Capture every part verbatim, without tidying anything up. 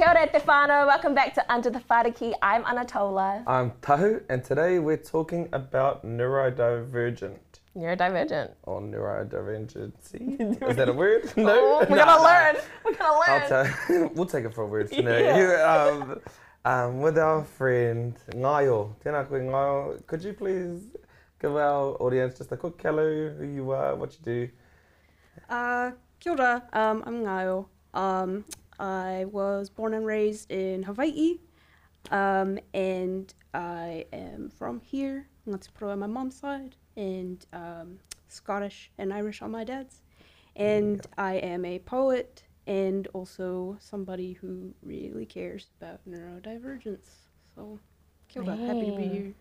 Kia ora te whānau, welcome back to Under the Whāriki. I'm Anatola. I'm Tahu, and today we're talking about neurodivergent. Neurodivergent. Or neurodivergency. Is that a word? No. Oh, we're no, gonna no. learn. We're gonna learn. I'll ta- we'll take it for a word for now. Yeah. um, um, with our friend Ngaio. Tēnā koe Ngaio. Could you please give our audience just a quick hello, who you are, what you do? Uh, kia ora. Um, I'm Ngaio. Um, I was born and raised in Hawaii, um, and I am from here, Ngāti Porou on my mom's side, and um, Scottish and Irish on my dad's. And yeah. I am a poet and also somebody who really cares about neurodivergence. So, kia ora, happy to be here.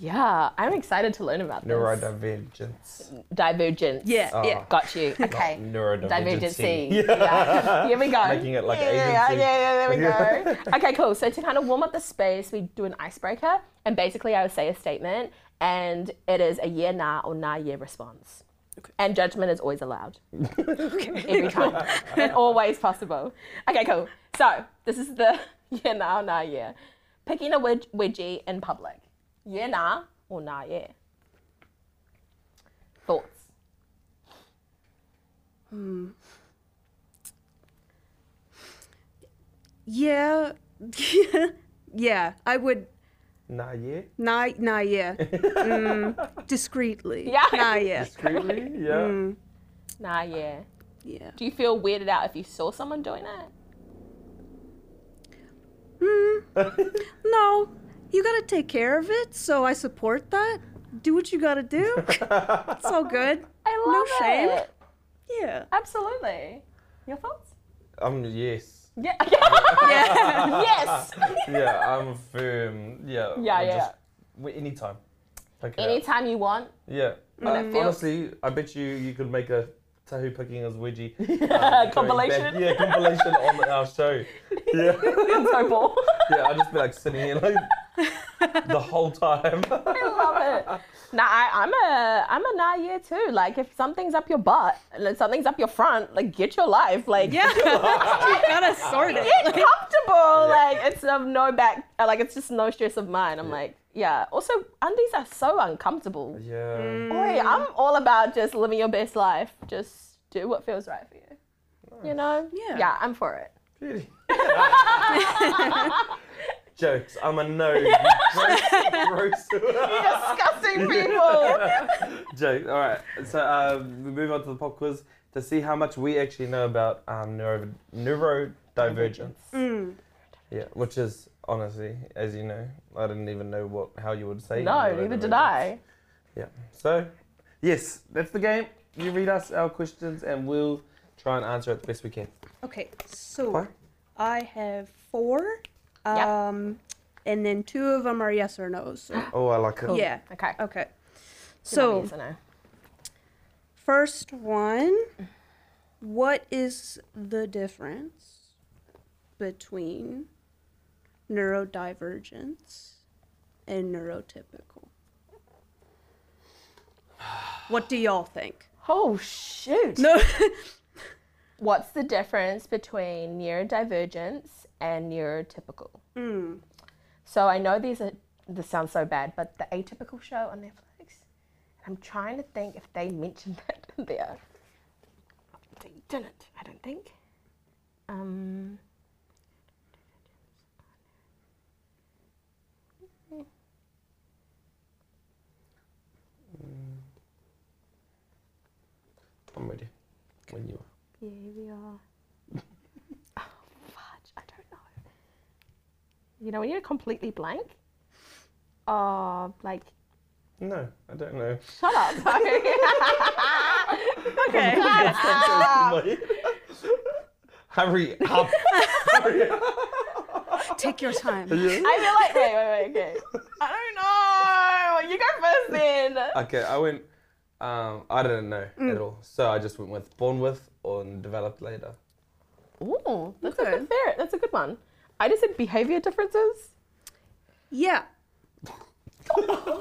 Yeah, I'm excited to learn about neurodivergence. This. Divergence. Yeah, oh, yeah. Got you. Okay. Neurodivergency. Yeah. Yeah. Here we go. Making it like yeah, agency. Yeah, yeah, yeah, there we go. Okay, cool. So to kind of warm up the space, we do an icebreaker. And basically I would say a statement, and it is a yeah, nah, or nah, yeah response. Okay. And judgment is always allowed. Okay. Every time. And always possible. Okay, cool. So this is the yeah, nah, or nah, yeah. Picking a wedg- wedgie in public. Yeah, nah, or nah, yeah. Thoughts? Hmm. Yeah, yeah, I would. Nah, yeah? Nah, nah, yeah. Mm, discreetly. Yeah. Nah, yeah. Discreetly, yeah. Mm. Nah, yeah. Yeah. Do you feel weirded out if you saw someone doing that? Hmm. No. You gotta take care of it, so I support that. Do what you gotta do. It's all good. I love no shame. It. Yeah. Absolutely. Your thoughts? Um, yes. Yeah. Yeah. Yes. Yeah, I'm a firm. Yeah. Yeah, yeah. Just, anytime. Anytime you want. Yeah. Mm. Uh, feels- honestly, I bet you you could make a Tahu picking his wedgie. Um, compilation? Back, yeah, compilation on the, our show. Yeah. So bored. Yeah, I'd just be like sitting here like. The whole time. I love it. Nah, I, I'm a, I'm a nah yeah too. Like if something's up your butt, like something's up your front, like get your life. Like yeah, you gotta sort it. Get comfortable. Yeah. Like it's of no back. Like it's just no stress of mine. I'm yeah. like yeah. Also, undies are so uncomfortable. Yeah. Mm. Boy, I'm all about just living your best life. Just do what feels right for you. Nice. You know. Yeah. Yeah, I'm for it. Really? Jokes. I'm a no. Gross, gross. You disgusting people. Jokes. All right. So um, we move on to the pop quiz to see how much we actually know about um, neuro neurodivergence. Mm. Yeah, which is honestly, as you know, I didn't even know what how you would say. No, neither did I. Yeah. So, yes, that's the game. You read us our questions, and we'll try and answer it the best we can. Okay. So Why? I have four. Yep. Um, and then two of them are yes or no's. So. Oh, I like it. Cool. Yeah. Okay. Okay. So, yes or no. First one, what is the difference between neurodivergence and neurotypical? What do y'all think? Oh, shoot. No. What's the difference between neurodivergence and neurotypical? Mm. So I know these are, this sounds so bad, but the Atypical show on Netflix, I'm trying to think if they mentioned that in there. They didn't, I don't think. Um, I'm ready. When you are. Yeah, we are. Oh, fudge. I don't know. You know, when you're completely blank? Uh, like... No, I don't know. Shut up. Okay. Shut up. Hurry up. Hurry up. Take your time. Yeah. I feel like... Wait, wait, wait, okay. I don't know. You go first then. Okay, I went... Um, I didn't know mm. at all. So I just went with born with or developed later. Ooh, that's okay. a good fair. That's a good one. I just said behavior differences. Yeah.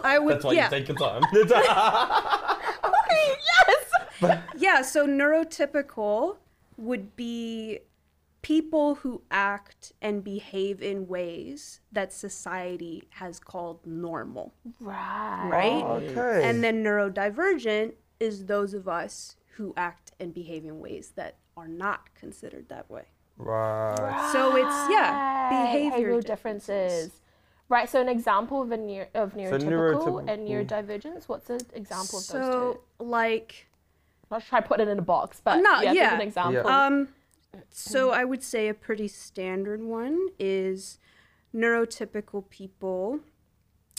I would. That's why yeah. you take your time. Okay, yes. But, yeah. So neurotypical would be people who act and behave in ways that society has called normal. Right. Right? Okay. And then neurodivergent is those of us who act and behave in ways that are not considered that way. Right. Right. So it's, yeah, behavior differences. differences. Right, so an example of a neuro, of neurotypical so neurotyp- and neurodivergence, what's an example so, of those two? So, like... I'll try to put it in a box, but no, yeah, yeah. An example. Yeah. Um, so I would say a pretty standard one is neurotypical people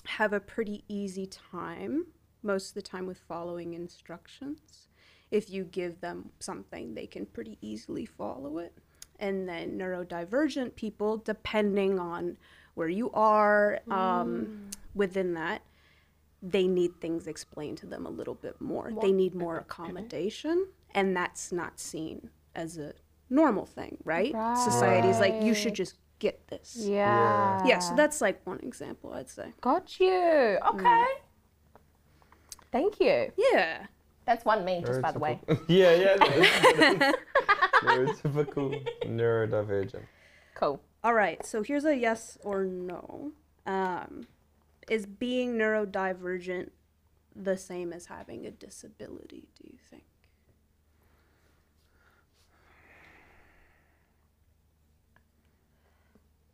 have a pretty easy time, most of the time, with following instructions. If you give them something, they can pretty easily follow it. And then neurodivergent people, depending on where you are um, mm. within that, they need things explained to them a little bit more. What? They need more accommodation, and that's not seen as a normal thing, right? Right. Society's like, you should just get this. Yeah. Yeah, yeah, so that's like one example, I'd say. Got you. Okay. Mm. Thank you. Yeah. That's one me, just by the way. Yeah, yeah. That is, that is neurotypical, neurodivergent. Cool. All right, so here's a yes or no. Um, is being neurodivergent the same as having a disability, do you think?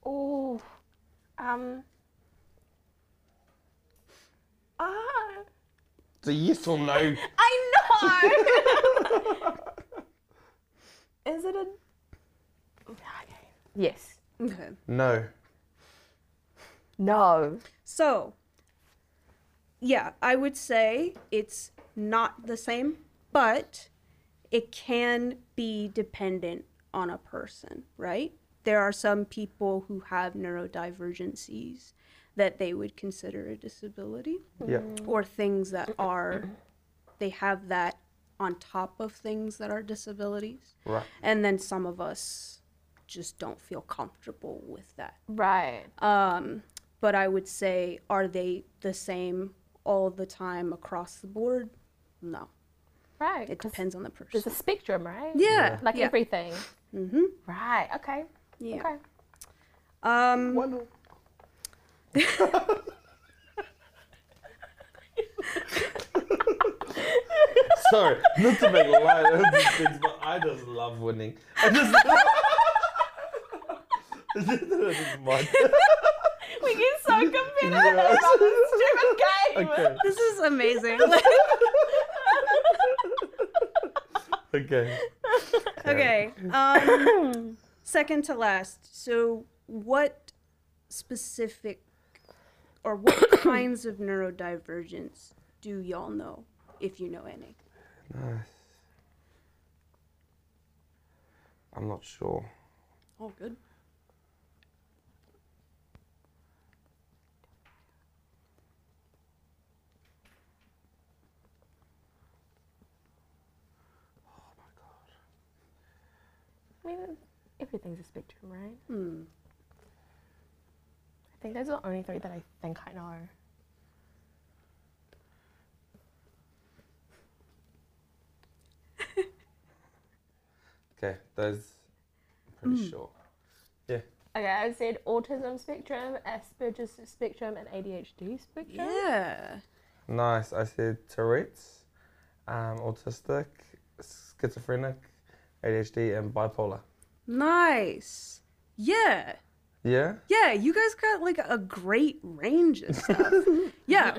Oh, um, ah. Uh, it's a yes or no. I know! Is it a... Okay. Yes. Okay. No. No. So, yeah, I would say it's not the same, but it can be dependent on a person, right? There are some people who have neurodivergencies that they would consider a disability. Yeah. Or things that are, they have that on top of things that are disabilities. Right. And then some of us just don't feel comfortable with that. Right. Um, but I would say, are they the same all the time across the board? No. Right. It depends on the person. There's a spectrum, right? Yeah. yeah. Like yeah. everything. Mm-hmm. Right. Okay. Yeah. Okay. Um, Wonder. Sorry, not to make light of these things, but I just love winning. I just love we get so competitive yeah. about this stupid game. Okay. This is amazing. okay. Okay. Um, second to last. So, what specific or what kinds of neurodivergence do y'all know, if you know any? Nice. I'm not sure. Oh, good. Everything's a spectrum, right? Hmm. I think those are the only three that I think I know. Okay, those I'm pretty mm. sure. Yeah. Okay, I said autism spectrum, Asperger's spectrum, and A D H D spectrum. Yeah. Nice. I said Tourette's, um, autistic, schizophrenic, A D H D, and bipolar. Nice. Yeah. Yeah? Yeah, you guys got like a great range of stuff. Yeah.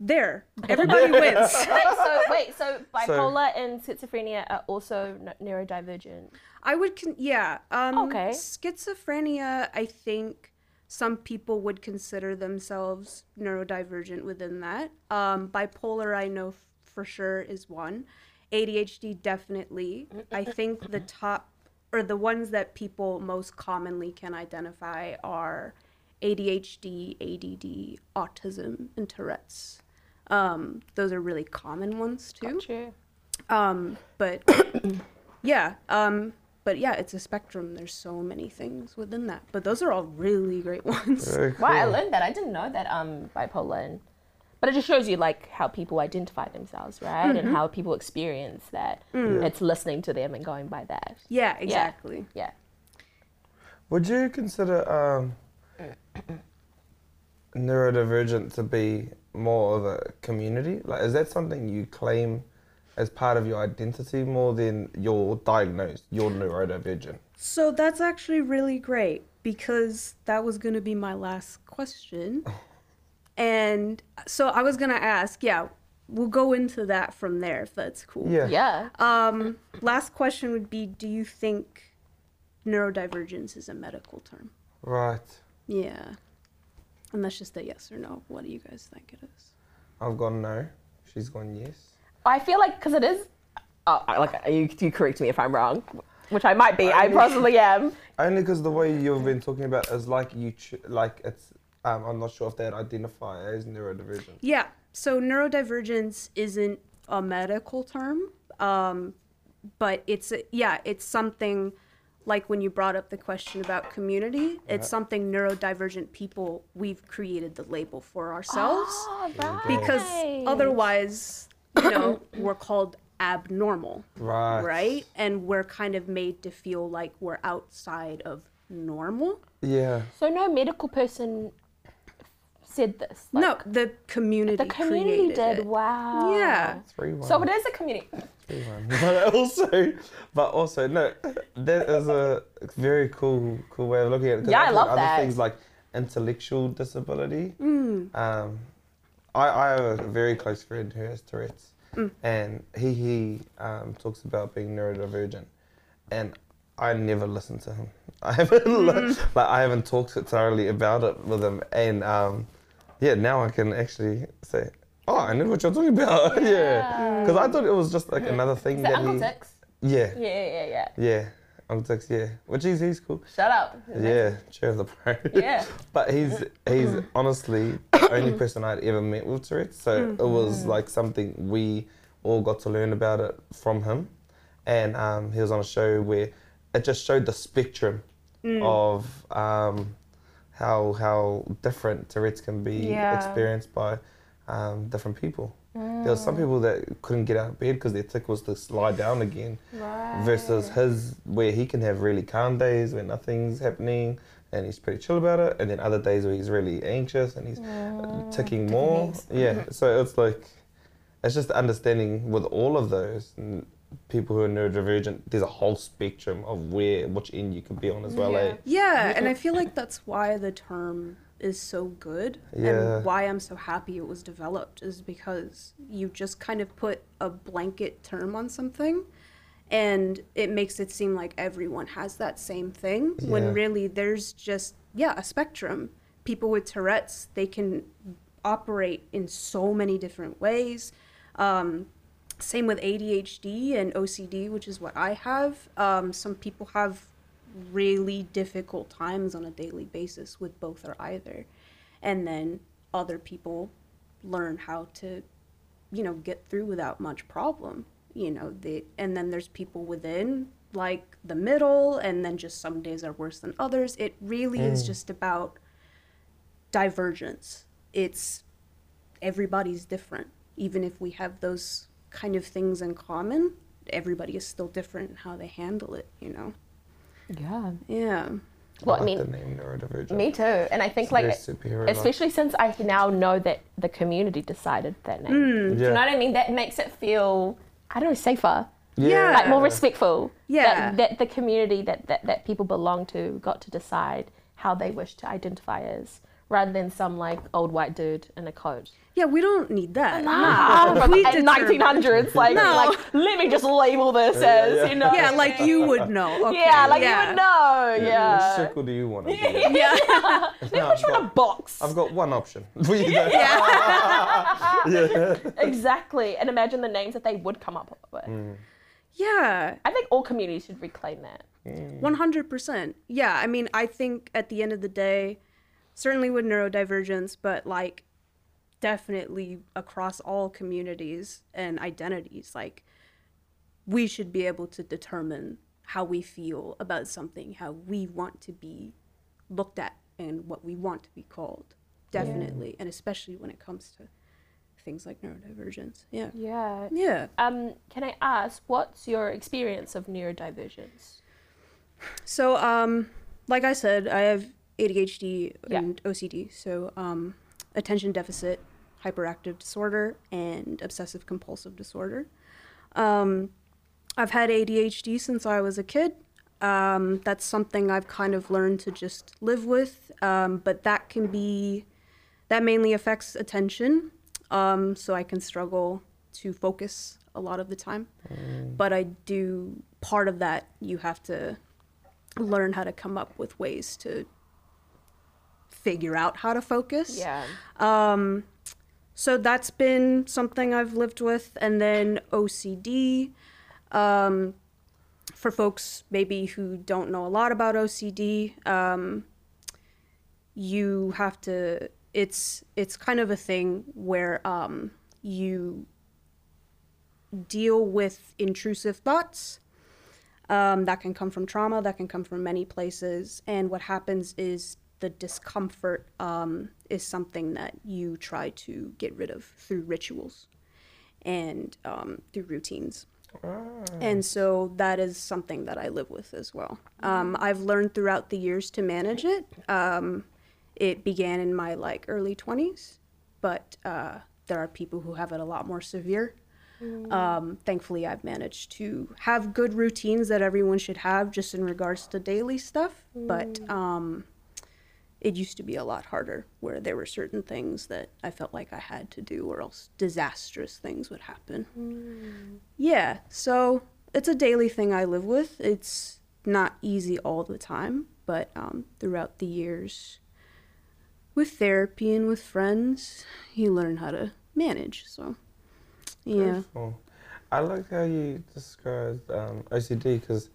There. Everybody wins. So wait, so bipolar so, and schizophrenia are also neurodivergent? I would, con- yeah. Um, okay. Schizophrenia, I think some people would consider themselves neurodivergent within that. Um, bipolar, I know f- for sure, is one. A D H D, definitely. I think the top or the ones that people most commonly can identify are A D H D, A D D, autism, and Tourette's. Um, those are really common ones too. Gotcha. Um, but yeah, um, but yeah, it's a spectrum. There's so many things within that, but those are all really great ones. Cool. Wow, I learned that. I didn't know that um, bipolar and, but it just shows you like how people identify themselves, right? Mm-hmm. And how people experience that. Mm. It's listening to them and going by that. Yeah, exactly. Yeah. Would you consider um, neurodivergent to be more of a community? Like, is that something you claim as part of your identity more than you're diagnosed, you're neurodivergent? So that's actually really great, because that was going to be my last question. And so I was going to ask, yeah, we'll go into that from there, if that's cool. Yeah. yeah. Um, last question would be, do you think neurodivergence is a medical term? Right. Yeah. And that's just a yes or no. What do you guys think it is? I've gone no. She's gone yes. I feel like, because it is, uh, like, you, you correct me if I'm wrong, which I might be. I, I probably am. Only because the way you've been talking about is like you, ch- like it's, Um, I'm not sure if they'd identify as neurodivergent. Yeah, so neurodivergence isn't a medical term, um, but it's, a, yeah, it's something, like when you brought up the question about community, right. It's something neurodivergent people, we've created the label for ourselves. Oh, right. Because otherwise, you know, we're called abnormal, right. right? And we're kind of made to feel like we're outside of normal. Yeah. So no medical person said this. Like, no, the community. The community did. It. Wow. Yeah. three one So it is a community. three one But also, but also, no, that is a very cool, cool way of looking at it. Yeah, I, I love that. Other things like intellectual disability. Mm. Um, I, I have a very close friend who has Tourette's, mm. and he he um, talks about being neurodivergent, and I never listened to him. I haven't mm. li- like I haven't talked thoroughly about it with him, and um, yeah, now I can actually say, oh, I know what you're talking about. Yeah, because yeah. I thought it was just like another thing. Is that, that Uncle he, Tix? Yeah. Yeah, yeah, yeah. Yeah, Uncle Tix. Yeah, which is he's cool. Shut up. Yeah, chair of the pro. Yeah, but he's he's honestly the only person I'd ever met with Tourette's, so it was like something we all got to learn about it from him, and um, he was on a show where it just showed the spectrum mm. of um, how how different Tourette's can be yeah. experienced by um, different people. Mm. There were some people that couldn't get out of bed because their tick was to slide down again, right. versus his, where he can have really calm days where nothing's happening and he's pretty chill about it, and then other days where he's really anxious and he's mm. ticking more. Yeah, so it's like, it's just understanding with all of those, and people who are neurodivergent, there's a whole spectrum of where, which end you can be on as well, yeah. eh? Yeah, and I feel like that's why the term is so good yeah. and why I'm so happy it was developed, is because you just kind of put a blanket term on something and it makes it seem like everyone has that same thing yeah. when really there's just, yeah, a spectrum. People with Tourette's, they can operate in so many different ways. Um, Same with A D H D and O C D, which is what I have. Um, some people have really difficult times on a daily basis with both or either. And then other people learn how to, you know, get through without much problem. You know, they, and then there's people within, like the middle, and then just some days are worse than others. It really mm. is just about divergence. It's everybody's different, even if we have those kind of things in common, everybody is still different in how they handle it, you know? Yeah. Yeah. Well, I, like I mean, the name neurodivergent. Me too. And I think it's like, especially life. Since I now know that the community decided that name. Mm. Yeah. Do you know what I mean? That makes it feel, I don't know, safer. Yeah. Like more respectful. Yeah. That, that the community that, that, that people belong to got to decide how they wish to identify as, rather than some like old white dude in a coat. Yeah, we don't need that. Nah, no. we in nineteen hundreds, like, no. like, let me just label this yeah, as, yeah, yeah. you know. Yeah, like you would know. Okay. Yeah, like yeah. you would know, yeah. yeah. Which circle do you want to be in? Yeah. yeah. Let's no, put you got, in a box. I've got one option. yeah. yeah. Exactly, and imagine the names that they would come up with. Mm. Yeah. I think all communities should reclaim that. Mm. one hundred percent Yeah, I mean, I think at the end of the day, certainly with neurodivergence, but like, definitely across all communities and identities, like we should be able to determine how we feel about something, how we want to be looked at and what we want to be called, definitely. Yeah. And especially when it comes to things like neurodivergence. Yeah. Yeah. Yeah. Um, can I ask, what's your experience of neurodivergence? So um, like I said, I have A D H D and yeah. O C D, so um, attention deficit, hyperactive disorder, and obsessive compulsive disorder. Um, I've had A D H D since I was a kid. Um, that's something I've kind of learned to just live with, um, but that can be, that mainly affects attention, um, so I can struggle to focus a lot of the time. Mm. But I do, part of that, you have to learn how to come up with ways to figure out how to focus. Yeah. Um, so that's been something I've lived with. And then O C D, um, for folks maybe who don't know a lot about O C D, um, you have to, it's it's kind of a thing where um, you deal with intrusive thoughts um, that can come from trauma, that can come from many places. And what happens is the discomfort um, is something that you try to get rid of through rituals and um, through routines. Oh. And so that is something that I live with as well. Um, I've learned throughout the years to manage it. Um, it began in my like early twenties, but uh, there are people who have it a lot more severe. Mm. Um, thankfully, I've managed to have good routines that everyone should have just in regards to daily stuff. Mm. But um, it used to be a lot harder where there were certain things that I felt like I had to do or else disastrous things would happen. Mm. Yeah, so it's a daily thing I live with. It's not easy all the time, but um, throughout the years, with therapy and with friends, you learn how to manage, so. Yeah. Beautiful. I like how you described um, O C D because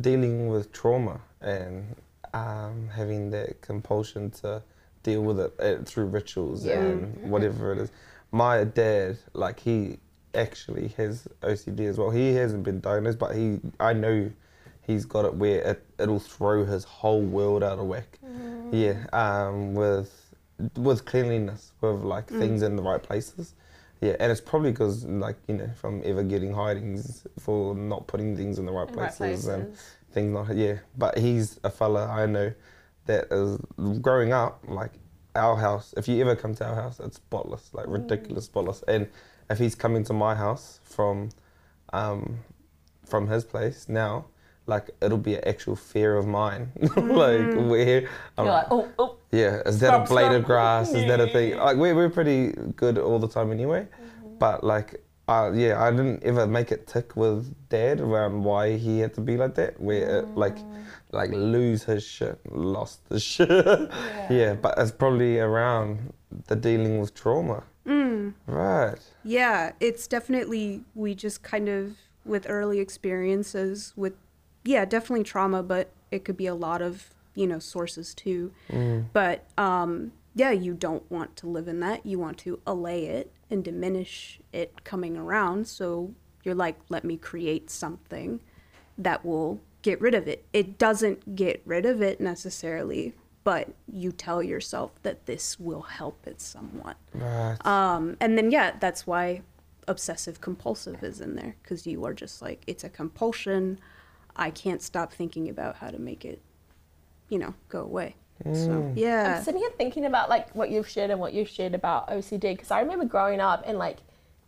dealing with trauma and um, having that compulsion to deal with it uh, through rituals yeah. and whatever it is. My dad, like he actually has O C D as well. He hasn't been diagnosed, but he, I know he's got it where it, it'll throw his whole world out of whack. Mm. Yeah, um, with with cleanliness, with like mm. things in the right places. Yeah, and it's probably because, like, you know, from ever getting hidings for not putting things in the right, in places, right places and things like that, yeah. But he's a fella I know that is, growing up, like, our house, if you ever come to our house, it's spotless, like, ridiculous mm. spotless. And if he's coming to my house from, um, from his place now, like, it'll be an actual fear of mine. Mm-hmm. Like, where... I'm You're like, oh, oh. Yeah, is that stop, a blade stop. of grass? Is that a thing? Like, we're, we're pretty good all the time anyway. Mm-hmm. But, like, uh, yeah, I didn't ever make it tick with Dad around why he had to be like that. Where, mm. it, like, like lose his shit, lost his shit. Yeah. Yeah, but it's probably around the dealing with trauma. Mm. Right. Yeah, it's definitely, we just kind of, with early experiences, with, yeah, definitely trauma, but it could be a lot of, you know, sources too. Mm. But um, yeah, you don't want to live in that. You want to allay it and diminish it coming around. So you're like, let me create something that will get rid of it. It doesn't get rid of it necessarily, but you tell yourself that this will help it somewhat. Right. Um, and then, yeah, that's why obsessive compulsive is in there, because you are just like, it's a compulsion. I can't stop thinking about how to make it, you know, go away. Mm. So, yeah. I'm sitting here thinking about, like, what you've shared and what you've shared about O C D, because I remember growing up and, like,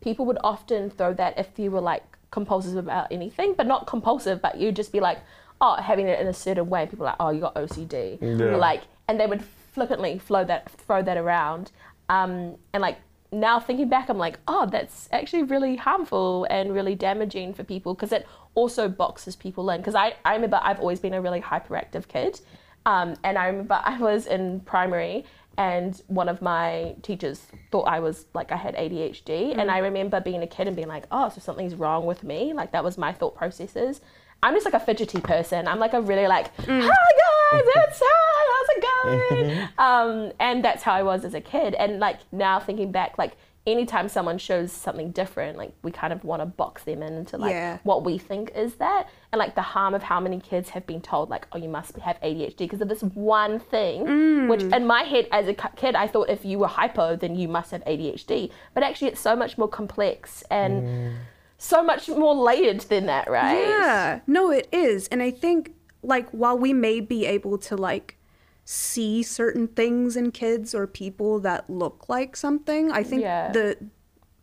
people would often throw that if you were, like, compulsive about anything, but not compulsive, but you'd just be like, oh, having it in a certain way. People are like, oh, you got O C D. Yeah. Like, and they would flippantly flow that, throw that around. Um, and, like, now thinking back, I'm like, oh, that's actually really harmful and really damaging for people, because it also boxes people in. Because I, I remember I've always been a really hyperactive kid. Um, and I remember I was in primary and one of my teachers thought I was, like, I had A D H D. Mm-hmm. And I remember being a kid and being like, oh, so something's wrong with me. Like, that was my thought processes. I'm just, like, a fidgety person. I'm, like, a really, like, mm. hi, guys, it's hi, how's it going? um, and that's how I was as a kid. And, like, now thinking back, like, anytime someone shows something different, like, we kind of want to box them in into, like, yeah. what we think is that. And, like, the harm of how many kids have been told, like, oh, you must have A D H D because of this one thing, mm. which in my head as a kid, I thought if you were hypo, then you must have A D H D. But actually, it's so much more complex and... Mm. so much more layered than that, right? Yeah, no, it is. And I think like, while we may be able to, like, see certain things in kids or people that look like something, I think yeah. the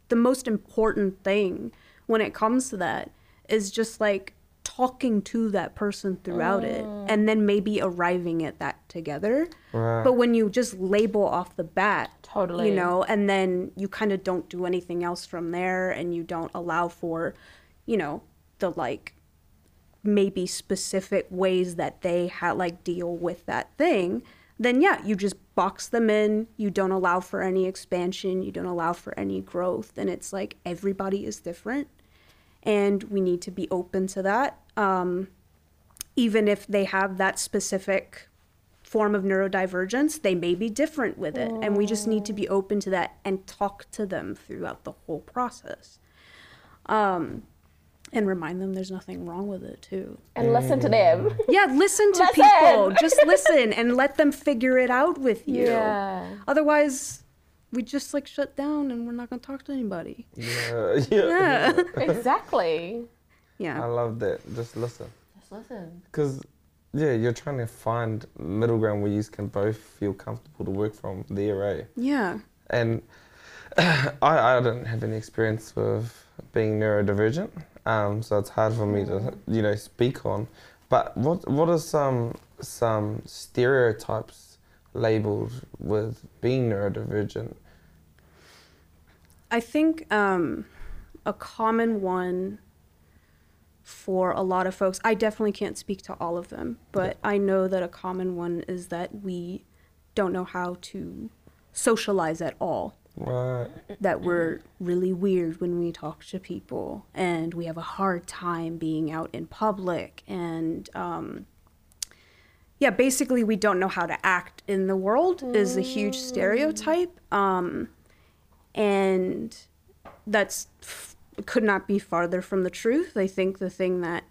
the most important thing when it comes to that is just, like, talking to that person throughout mm. it, and then maybe arriving at that together. Right. But when you just label off the bat, totally, you know, and then you kind of don't do anything else from there, and you don't allow for, you know, the, like, maybe specific ways that they had, like, deal with that thing, then yeah, you just box them in. You don't allow for any expansion. You don't allow for any growth. And it's like, everybody is different, and we need to be open to that. Um, even if they have that specific form of neurodivergence, they may be different with it. Aww. And we just need to be open to that and talk to them throughout the whole process. Um, And remind them there's nothing wrong with it, too. And listen to them. Yeah, listen to listen. people. Just listen and let them figure it out with you. Yeah. Otherwise, we just, like, shut down and we're not going to talk to anybody. Yeah. Yeah. yeah. yeah. Exactly. Yeah. I love that. Just listen. Just listen. Because, yeah, you're trying to find middle ground where you can both feel comfortable to work from there, eh? Yeah. And I, I didn't have any experience with being neurodivergent. Um, so it's hard for me to, you know, speak on. But what what are some some stereotypes labelled with being neurodivergent? I think um, a common one for a lot of folks, I definitely can't speak to all of them, but yeah. I know that a common one is that we don't know how to socialize at all. Right. That we're really weird when we talk to people, and we have a hard time being out in public, and um, yeah, basically we don't know how to act in the world is a huge stereotype, um, and that's f- could not be farther from the truth. I think the thing that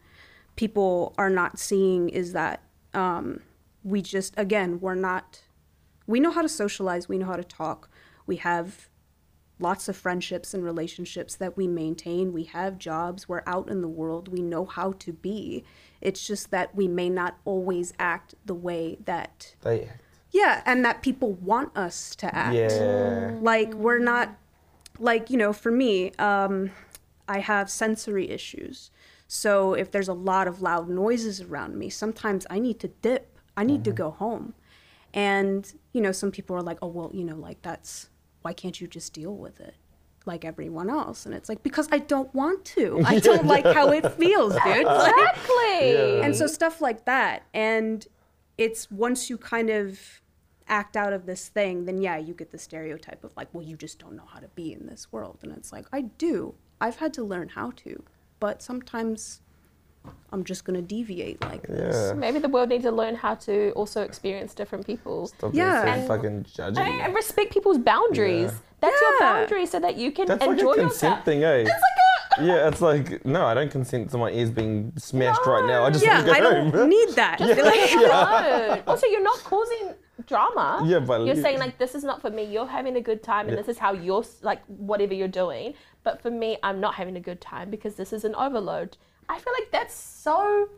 people are not seeing is that um, we just, again, we're not, we know how to socialize, we know how to talk. We have lots of friendships and relationships that we maintain. We have jobs. We're out in the world. We know how to be. It's just that we may not always act the way that... They act. Yeah, and that people want us to act. Yeah. Like, we're not... Like, you know, for me, um, I have sensory issues. So if there's a lot of loud noises around me, sometimes I need to dip. I need mm-hmm. to go home. And, you know, some people are like, oh, well, you know, like, that's... Why can't you just deal with it like everyone else? And it's like, because I don't want to. I don't like how it feels, dude. Exactly. Yeah. And so stuff like that. And it's once you kind of act out of this thing, then, yeah, you get the stereotype of like, well, you just don't know how to be in this world. And it's like, I do. I've had to learn how to. But sometimes I'm just going to deviate like this. Yeah. Maybe the world needs to learn how to also experience different people. Stop yeah. being so and fucking judging. I, and respect people's boundaries. Yeah. That's yeah. your boundary so that you can That's enjoy like a consent yourself. Thing, eh? It's like a... yeah, it's like, no, I don't consent to my ears being smashed no. right now. I just yeah, want to go home. Yeah, I don't home. Need that. Just yeah. like, yeah. no. Also, you're not causing drama. Yeah, but... You're saying, like, this is not for me. You're having a good time and yeah. this is how you're, like, whatever you're doing. But for me, I'm not having a good time because this is an overload. I feel like that's so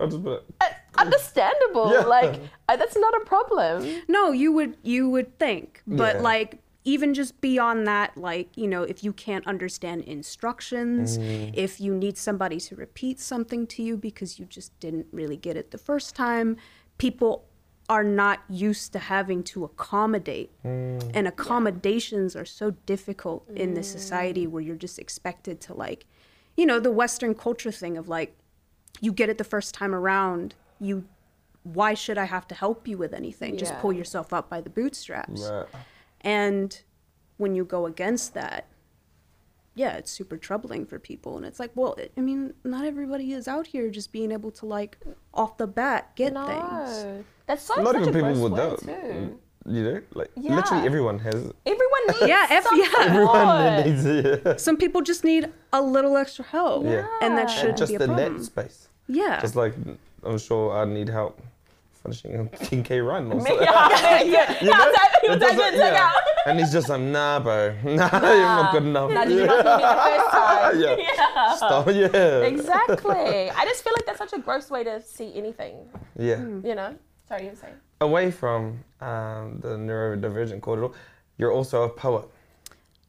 understandable. Yeah. Like, that's not a problem. No, you would you would think. But, yeah. like, even just beyond that, like, you know, if you can't understand instructions, mm. if you need somebody to repeat something to you because you just didn't really get it the first time, people are not used to having to accommodate. Mm. And accommodations yeah. are so difficult mm. in this society where you're just expected to, like, you know, the Western culture thing of like, you get it the first time around, you, why should I have to help you with anything? Yeah. Just pull yourself up by the bootstraps. Right. And when you go against that, yeah, it's super troubling for people. And it's like, well, it, I mean, not everybody is out here just being able to like, off the bat, get no. things. That's so, a lot of people would though. Too. You know, like yeah. literally everyone has it. Everyone needs yeah, F- something. Yeah. Everyone needs it. Yeah. Some people just need a little extra help. Yeah. And that shouldn't just be a problem. Just in that space. Yeah. Just like, I'm sure I need help finishing a ten K run or something. Yeah, yeah. yeah. You know? It doesn't, yeah. And he's just like, nah, bro. Nah, nah. You're not good enough. Nah, you're not good enough the first time. Yeah. Yeah. Stop, yeah. Exactly. I just feel like that's such a gross way to see anything. Yeah. Mm. You know? Sorry, you were saying. Away from um, the neurodivergent corridor, you're also a poet.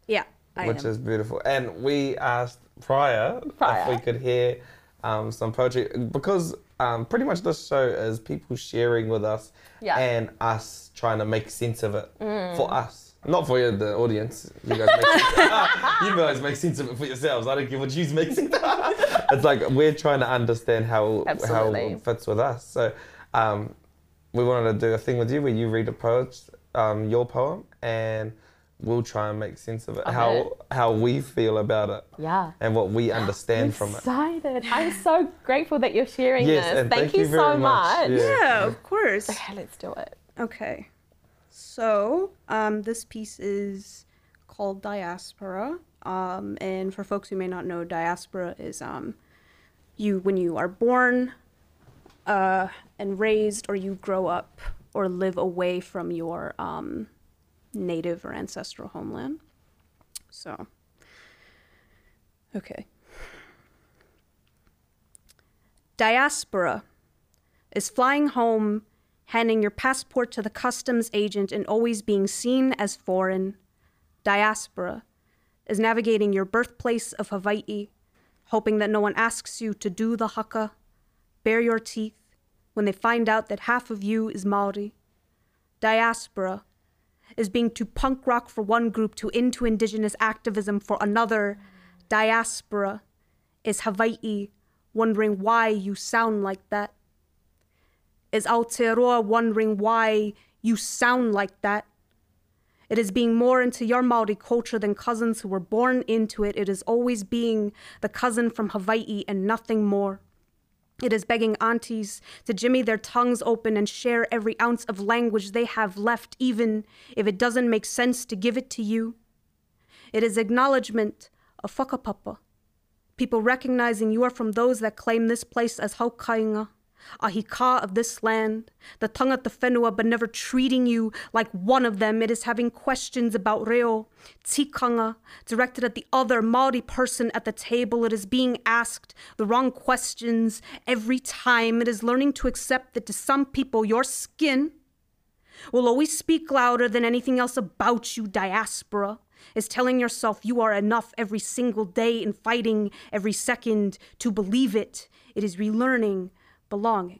Yeah, I Which am. is beautiful. And we asked prior, prior. if we could hear um, some poetry, because um, pretty much this show is people sharing with us yeah. and us trying to make sense of it mm. for us. Not for you, the audience. You guys, make sense. You guys make sense of it for yourselves. I don't care what you make sense of. It's like we're trying to understand how, how it fits with us. So um, we wanted to do a thing with you where you read a poet, um, your poem, and we'll try and make sense of it, okay. how how we feel about it, yeah, and what we understand I'm from excited. it. Excited! I'm so grateful that you're sharing yes, this. And thank, thank you, you so much. much. Yeah. yeah, of course. Okay, let's do it. Okay, so um, this piece is called Diaspora, um, and for folks who may not know, diaspora is um, you when you are born uh, and raised, or you grow up or live away from your. Um, native or ancestral homeland. So, okay. Diaspora is flying home, handing your passport to the customs agent and always being seen as foreign. Diaspora is navigating your birthplace of Hawaii, hoping that no one asks you to do the haka, bare your teeth, when they find out that half of you is Maori. Diaspora is being too punk rock for one group, too into indigenous activism for another. Diaspora is Hawaii wondering why you sound like that. Is Aotearoa wondering why you sound like that. It is being more into your Maori culture than cousins who were born into it. It is always being the cousin from Hawaii and nothing more. It is begging aunties to jimmy their tongues open and share every ounce of language they have left, even if it doesn't make sense to give it to you. It is acknowledgement of whakapapa, people recognizing you are from those that claim this place as Haukainga, ahika of this land, the tangata whenua, but never treating you like one of them. It is having questions about reo, tikanga, directed at the other Maori person at the table. It is being asked the wrong questions every time. It is learning to accept that to some people your skin will always speak louder than anything else about you. Diaspora is telling yourself you are enough every single day and fighting every second to believe it. It is relearning belonging,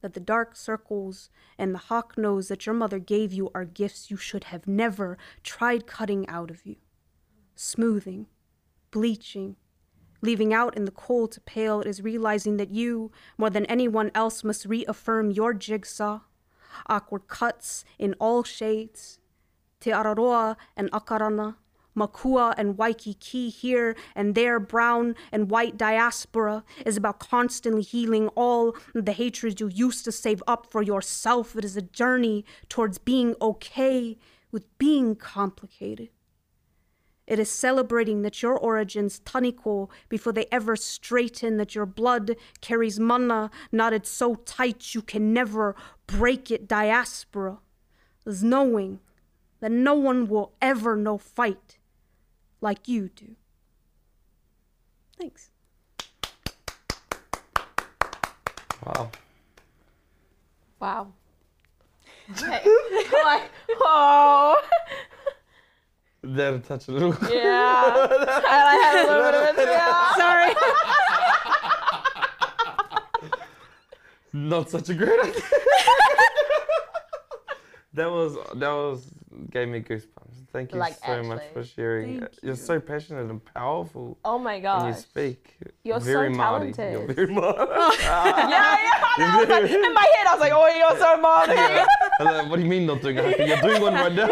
that the dark circles and the hawk nose that your mother gave you are gifts you should have never tried cutting out of you, smoothing, bleaching, leaving out in the cold to pale. It is realizing that you, more than anyone else, must reaffirm your jigsaw, awkward cuts in all shades, Te Araroa and Akarana, Makua and Waikiki, here and there, brown and white. Diaspora is about constantly healing all the hatred you used to save up for yourself. It is a journey towards being okay with being complicated. It is celebrating that your origins taniko before they ever straighten, that your blood carries mana knotted so tight you can never break it. Diaspora is knowing that no one will ever know fight like you do. Thanks. Wow. Wow. Okay. Like, oh. That'll touch a little. Yeah. And I had a little bit of it. Yeah. Sorry. Not such a great idea. That was, that was, gave me goosebumps. Thank you like so actually. much for sharing. Thank You're you. so passionate and powerful. Oh my gosh. And you speak. You're very so Maori. talented. You're very Maori. Oh. yeah, yeah. I was like, in my head, I was like, oh, you're so Maori. Yeah. I was like, what do you mean not doing a haka? You're doing one right now.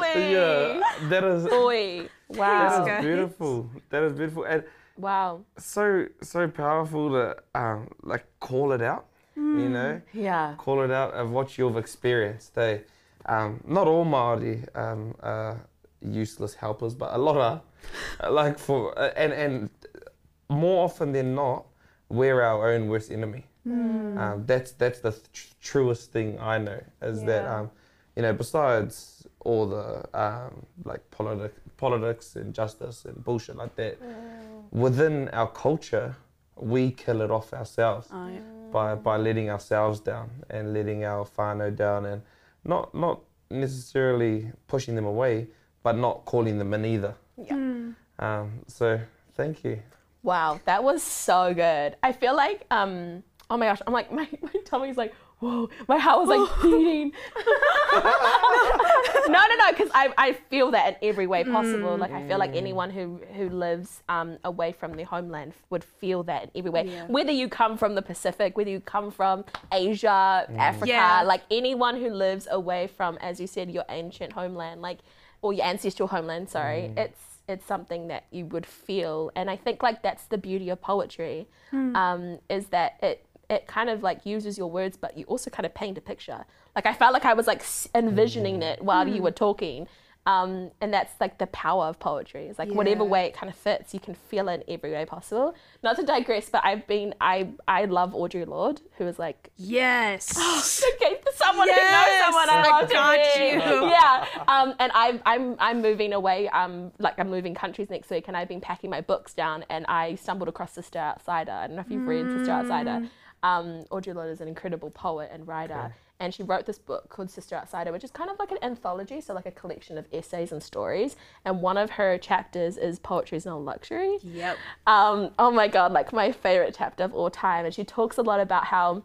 Exactly. Yeah, that is. Boy, wow. That is beautiful. That is beautiful. And wow. So, so powerful to um, like call it out. You know, yeah. Call it out of what you've experienced. They, um, not all Maori um, are useless helpers, but a lot are. Like for and and more often than not, we're our own worst enemy. Mm. Mm. Um, that's that's the tr- truest thing I know is yeah. that um, you know, besides all the um, like politi- politics and justice and bullshit like that, mm. within our culture we kill it off ourselves oh, yeah. by by letting ourselves down and letting our whānau down and not not necessarily pushing them away but not calling them in either. Yeah. Mm. Um, so thank you. Wow, that was so good. I feel like, um, oh my gosh, I'm like, my, my tummy's like, whoa, my heart was like beating. No, no, no, because I I feel that in every way possible. Mm. Like I feel like anyone who, who lives um, away from their homeland would feel that in every way. Yeah. Whether you come from the Pacific, whether you come from Asia, mm. Africa, yeah. like anyone who lives away from, as you said, your ancient homeland, like, or your ancestral homeland, sorry, mm. it's, it's something that you would feel. And I think like that's the beauty of poetry, mm. um, is that it it kind of like uses your words, but you also kind of paint a picture. Like I felt like I was like envisioning mm. it while mm. you were talking. Um, and that's like the power of poetry. It's like yeah. whatever way it kind of fits, you can feel it in every way possible. Not to digress, but I've been, I I love Audre Lorde, who is like, yes. Oh, okay, someone yes. who knows someone I love you. Yeah. Um, and I'm, I'm, I'm moving away, um, like I'm moving countries next week and I've been packing my books down and I stumbled across Sister Outsider. I don't know if you've mm. read Sister Outsider. Um, Audre Lorde is an incredible poet and writer. Okay. And she wrote this book called Sister Outsider, which is kind of like an anthology, so like a collection of essays and stories. And one of her chapters is Poetry is No Luxury. Yep. Um, oh my God, like my favorite chapter of all time. And she talks a lot about how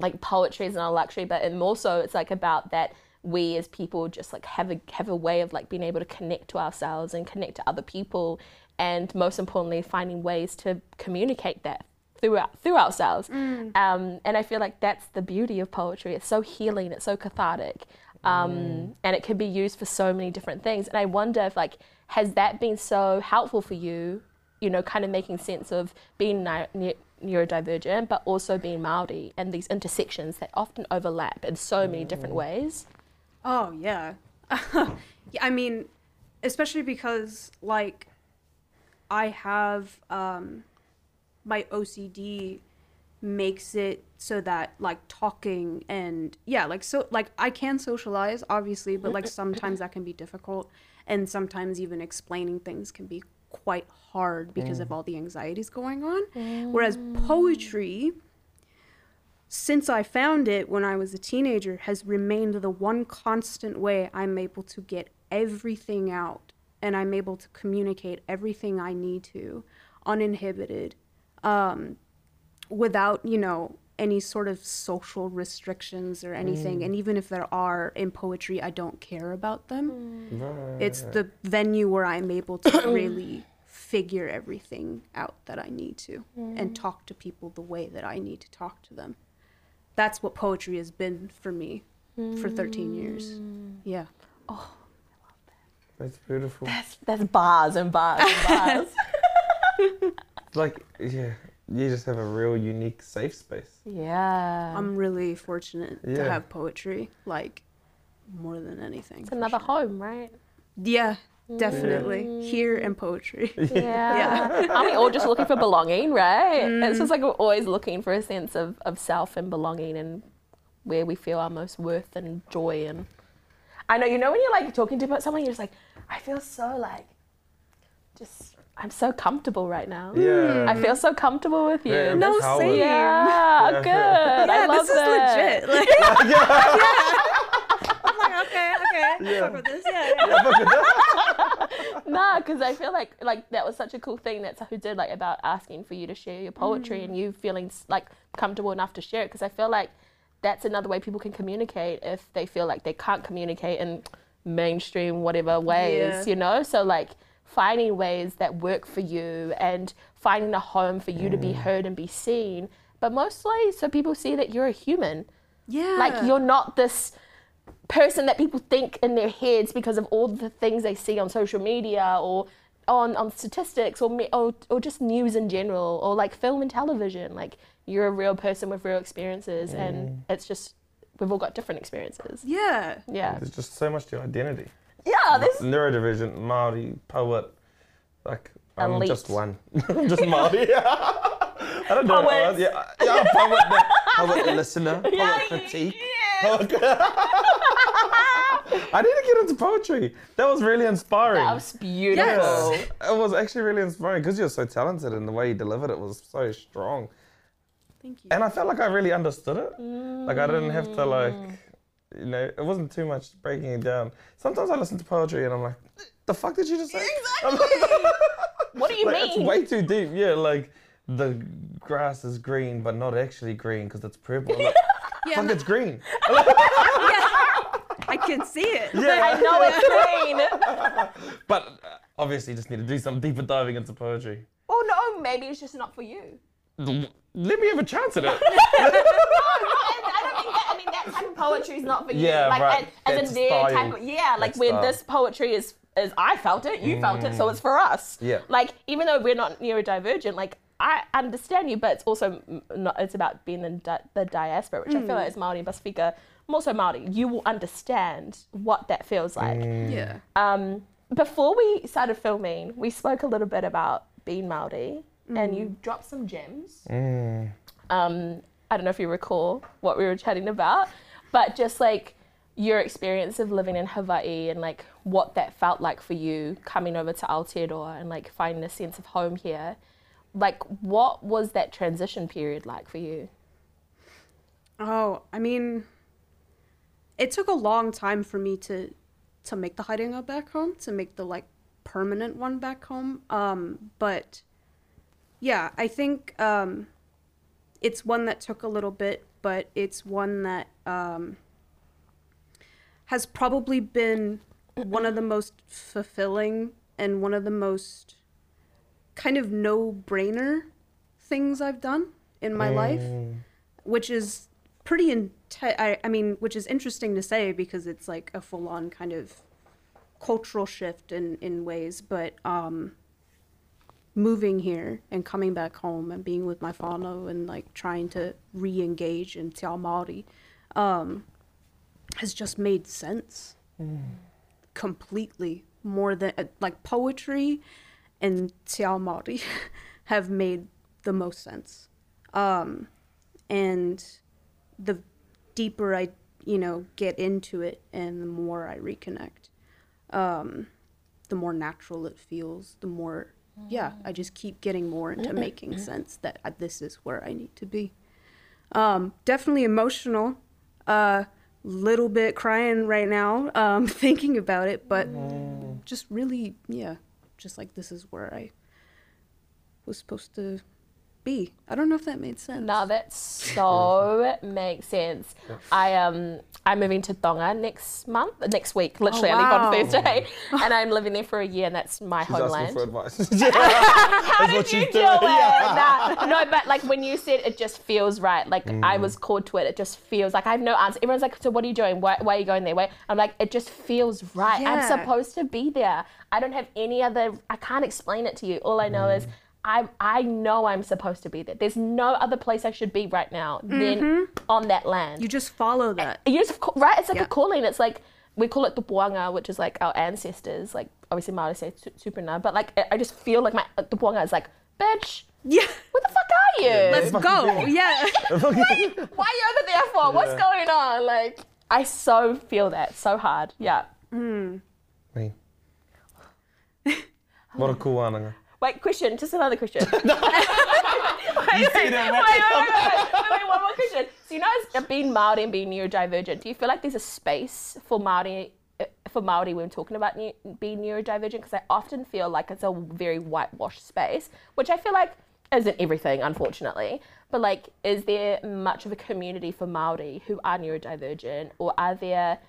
like poetry is not a luxury, but and more so it's like about that we as people just like have a, have a way of like being able to connect to ourselves and connect to other people. And most importantly, finding ways to communicate that through, through ourselves. Mm. Um, and I feel like that's the beauty of poetry. It's so healing, it's so cathartic. Um, mm. And it can be used for so many different things. And I wonder if like, has that been so helpful for you, you know, kind of making sense of being ni- ne- neurodivergent, but also being Māori and these intersections that often overlap in so many mm. different ways? Oh yeah. I mean, especially because like I have, um, my O C D makes it so that like talking and yeah, like so like I can socialize obviously, but like sometimes that can be difficult and sometimes even explaining things can be quite hard because mm. of all the anxieties going on. Mm. Whereas poetry, since I found it when I was a teenager, has remained the one constant way I'm able to get everything out and I'm able to communicate everything I need to uninhibited. Um, without, you know, any sort of social restrictions or anything. Mm. And even if there are in poetry, I don't care about them. Mm. Right. It's the venue where I'm able to really figure everything out that I need to mm. and talk to people the way that I need to talk to them. That's what poetry has been for me mm. for thirteen years. Yeah. Oh, I love that. That's beautiful. That's, that's bars and bars and bars. Like, yeah, you just have a real unique safe space. Yeah. I'm really fortunate yeah. to have poetry, like, more than anything. It's another sure. home, right? Yeah, definitely. Mm. Here in poetry. Yeah. yeah. yeah. Aren't we all just looking for belonging, right? Mm. It's just like we're always looking for a sense of, of self and belonging and where we feel our most worth and joy. And I know, you know, when you're, like, talking to someone, you're just like, I feel so, like, just... I'm so comfortable right now. Yeah. I feel so comfortable with you. Yeah, no, same. Yeah, yeah, good. Yeah, I love this that. This is legit. Like, yeah. yeah. I'm like, okay, okay. Yeah. Talk about this. Yeah, yeah. Nah, because I feel like like that was such a cool thing that Tahu did, like about asking for you to share your poetry mm. and you feeling like comfortable enough to share it. Because I feel like that's another way people can communicate if they feel like they can't communicate in mainstream whatever ways, yeah. you know. So like. Finding ways that work for you and finding a home for you mm. to be heard and be seen, but mostly so people see that you're a human. Yeah. Like you're not this person that people think in their heads because of all the things they see on social media or on, on statistics or, me, or or just news in general or like film and television. Like you're a real person with real experiences mm. and it's just, we've all got different experiences. Yeah. Yeah. There's just so much to identity. Yeah, this neurodivergent, Māori, poet, like I'm elite. Just one. I'm just Māori. I don't know. Poets. Yeah, yeah, I'm poet. poet listener, poet critique. Poet... I need to get into poetry. That was really inspiring. That was beautiful. Yes. It was actually really inspiring because you're so talented and the way you delivered it was so strong. Thank you. And I felt like I really understood it. Mm. Like I didn't have to like, you know, it wasn't too much breaking it down. Sometimes I listen to poetry and I'm like, the fuck did you just say? Exactly. What do you like, mean? It's way too deep. Yeah, like the grass is green, but not actually green because it's purple. Like, yeah, fuck, no. It's green. I can see it. Yeah. I know it's green. But obviously you just need to do some deeper diving into poetry. Well, no, maybe it's just not for you. Let me have a chance at it. no, no, I don't think that, I mean, that type of poetry is not for you. Yeah, like, right. As, as in their type of, yeah, like that's where style. This poetry is, is I felt it, you mm. felt it, so it's for us. Yeah. Like, even though we're not neurodivergent, like, I understand you, but it's also not, it's about being in di- the diaspora, which mm. I feel like as Māori and Pasifika, more so Māori, you will understand what that feels like. Mm. Yeah. Um, before we started filming, we spoke a little bit about being Māori, mm. and you dropped some gems. Mm. Um, I don't know if you recall what we were chatting about, but just like your experience of living in Hawaii and like what that felt like for you coming over to Aotearoa and like finding a sense of home here. Like, what was that transition period like for you? Oh, I mean, it took a long time for me to to make the haerenga back home, to make the, like, permanent one back home. Um, but, yeah, I think um, it's one that took a little bit, but it's one that um, has probably been one of the most fulfilling and one of the most kind of no-brainer things I've done in my mm. life, which is pretty intense. I, I mean, which is interesting to say because it's like a full-on kind of cultural shift in, in ways, but um, moving here and coming back home and being with my whānau and like trying to re-engage in te ao Māori um, has just made sense mm. completely, more than like poetry and te ao Māori have made the most sense. Um, and the deeper I, you know, get into it and the more I reconnect, um, the more natural it feels, the more, yeah, I just keep getting more into making sense that I, this is where I need to be. Um, definitely emotional, uh, little bit crying right now, um, thinking about it, but mm. just really, yeah. Just like, this is where I was supposed to be. I don't know if that made sense. No, that so makes sense. I um I'm moving to Tonga next month, next week. Literally, oh, wow. I leave on Thursday, and I'm living there for a year, and that's my She's homeland. Asking for advice. How that's did what you do it? Yeah. Nah, no, but like when you said it just feels right. Like mm. I was called to it. It just feels like I have no answer. Everyone's like, so what are you doing? Why, why are you going there? Why? I'm like, it just feels right. Yeah. I'm supposed to be there. I don't have any other. I can't explain it to you. All I know mm. is. I I know I'm supposed to be there. There's no other place I should be right now mm-hmm. than on that land. You just follow that. You just right. It's like yeah. a calling. It's like we call it the puanga, which is like our ancestors. Like obviously Maori say tupuna, but like I just feel like my the puanga is like, bitch. Yeah. Where the fuck are you? Yeah, let's go. Yeah. Like, why are you over there for? Yeah. What's going on? Like I so feel that so hard. Yeah. Mm. Me. What a cool one. Wait, question, just another question. wait, you wait, see that wait, wait, wait, wait, wait, one more question. So you know, as being Māori and being neurodivergent, do you feel like there's a space for Māori, for Māori when talking about ne- being neurodivergent? Because I often feel like it's a very whitewashed space, which I feel like isn't everything, unfortunately. But like, is there much of a community for Māori who are neurodivergent, or are there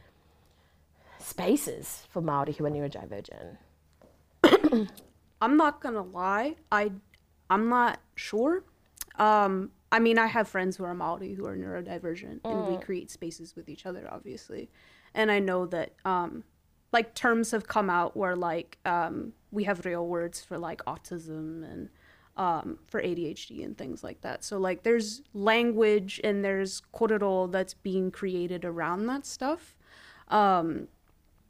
spaces for Māori who are neurodivergent? I'm not gonna lie, I, I'm not sure. Um, I mean, I have friends who are Māori who are neurodivergent, mm. and we create spaces with each other, obviously. And I know that, um, like, terms have come out where, like, um, we have real words for, like, autism and um, for A D H D and things like that. So, like, there's language and there's korero that's being created around that stuff. Um,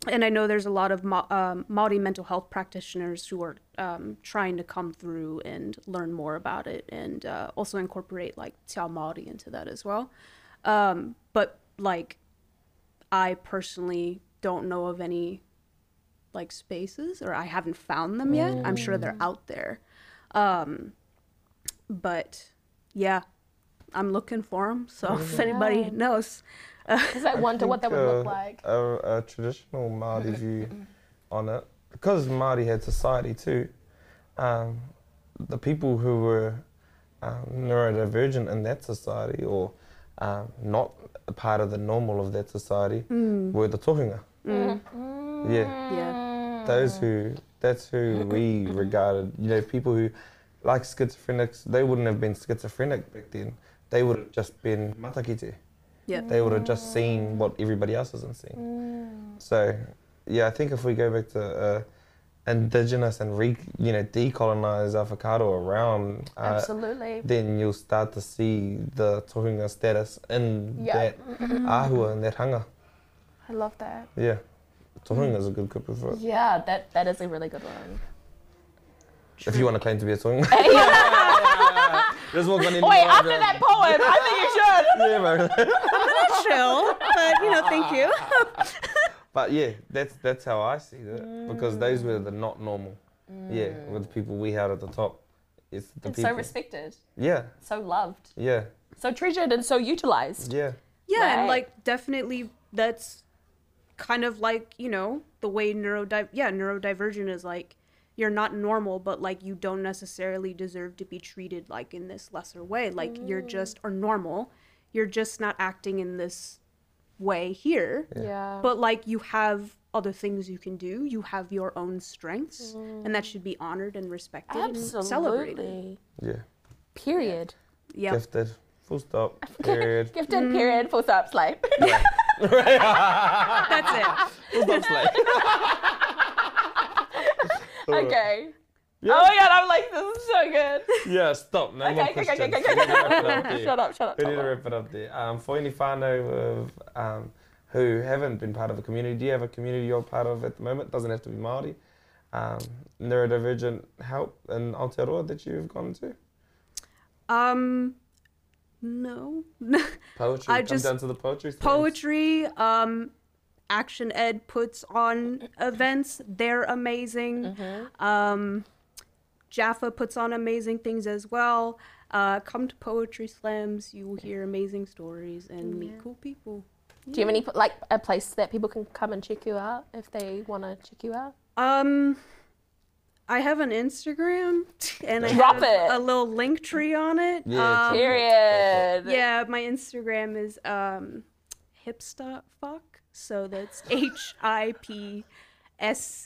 And I know there's a lot of um, Māori mental health practitioners who are um, trying to come through and learn more about it, and uh, also incorporate like Te Ao Māori into that as well. Um, but like, I personally don't know of any like spaces, or I haven't found them yet. Mm. I'm sure they're out there. Um, but yeah, I'm looking for them. So mm. if anybody knows. Because I wonder I think, what that would uh, look like. A, a traditional Māori view on it, because Māori had society too, um, the people who were um, neurodivergent in that society, or um, not a part of the normal of that society, mm. were the tohunga. Mm. Mm. Yeah. yeah. Those who, that's who we regarded, you know, people who, like schizophrenics, they wouldn't have been schizophrenic back then. They would have just been matakite. Yep. They would have just seen what everybody else isn't seeing. Mm. So, yeah, I think if we go back to uh, indigenous and re, you know, decolonize avocado around, uh, absolutely, then you'll start to see the tohunga status in yep. that ahua and that hanga. I love that. Yeah, tohunga mm. is a good couple for it. Yeah, that that is a really good one. If you want to claim to be a tohunga. yeah, yeah, yeah. Wait, more, after um, that poem, I think you should. Yeah, bro. Chill, but you know, thank you. But yeah, that's that's how I see it, mm. because those were the not normal. Mm. Yeah, with the people we had at the top. It's the and people. So respected. Yeah. So loved. Yeah. So treasured and so utilized. Yeah. Yeah, right. And like definitely that's kind of like, you know, the way neurodi- yeah, neurodivergent is like, you're not normal, but like you don't necessarily deserve to be treated like in this lesser way. Like mm. you're just, or normal, you're just not acting in this way here. Yeah. yeah. But like you have other things you can do. You have your own strengths, mm. and that should be honored and respected. Absolutely. And celebrated. Yeah. Period. Yeah. Gifted. Full stop. Period. Gifted. Mm. Period. Full stop. Slave. Yeah. That's it. Full stop. Slave. Okay. Yeah. Oh my god, I'm like, this is so good. Yeah, stop. No okay, more okay, okay, okay, okay. Shut up, shut up. We need to wrap it up there. Um, for any whānau of, um, who haven't been part of a community, do you have a community you're part of at the moment? Doesn't have to be Māori. Um, neurodivergent help in Aotearoa that you've gone to? Um, no. Poetry. I just, come down to the poetry. Poetry. Things. Um. Action Ed puts on events. They're amazing. Mm-hmm. Um, Jaffa puts on amazing things as well. Uh, come to poetry slams. You will hear amazing stories and yeah. meet cool people. Yeah. Do you have any, like, a place that people can come and check you out if they want to check you out? Um, I have an Instagram and I Drop have it. a little link tree on it. Yeah, um, period. Yeah, my Instagram is um, hipstafuck. So that's H I P S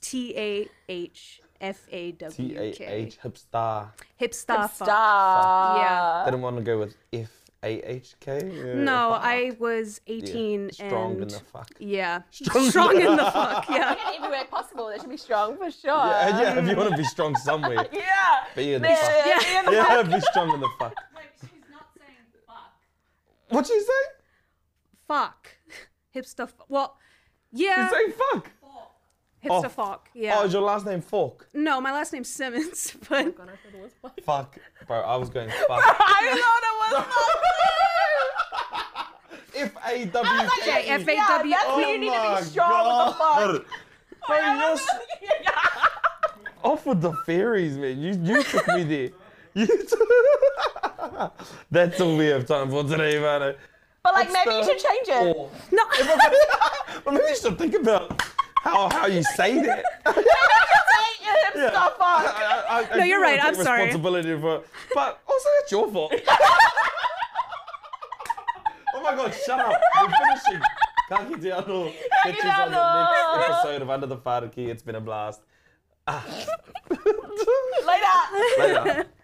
T A H F A W K. T A H, hipstar. Hipstar. Hipstar. Yeah. Didn't want to go with F A H K? Yeah. No, fuck. I was eighteen yeah. Strong and... Strong in the fuck. Yeah. Strong, strong in the fuck, yeah. Everywhere possible, that should be strong for sure. Yeah, yeah, if you want to be strong somewhere. yeah. Be in the yeah, fuck. Yeah, yeah, be, yeah, be strong in the fuck. Wait, she's not saying fuck. What'd she say? Fuck. Hipster, well, yeah. You're saying fuck? Fork. Hipster oh, Fork, yeah. Oh, is your last name Fork? No, my last name's Simmons, but... Oh my God, I thought it was fuck. Fuck, bro, I was going fuck. Bro, I thought it was fuck. F A W K. Okay, F A W K. Yeah, that's where you need to be strong with the fuck. Bro, you're... Off with the fairies, man. You, you took me there. You took... That's all we have time for today, man. But like, it's maybe the, you should change it. Or, no. Well, maybe you should think about how how you say that. yeah. I, I, I, no, you're right. I'm sorry. Responsibility for, but also that's your fault. Oh my God! Shut up. We're finishing. Ka kite anō. Catch you on the next episode of Under the Whāriki. It's been a blast. Ah. Later. Later.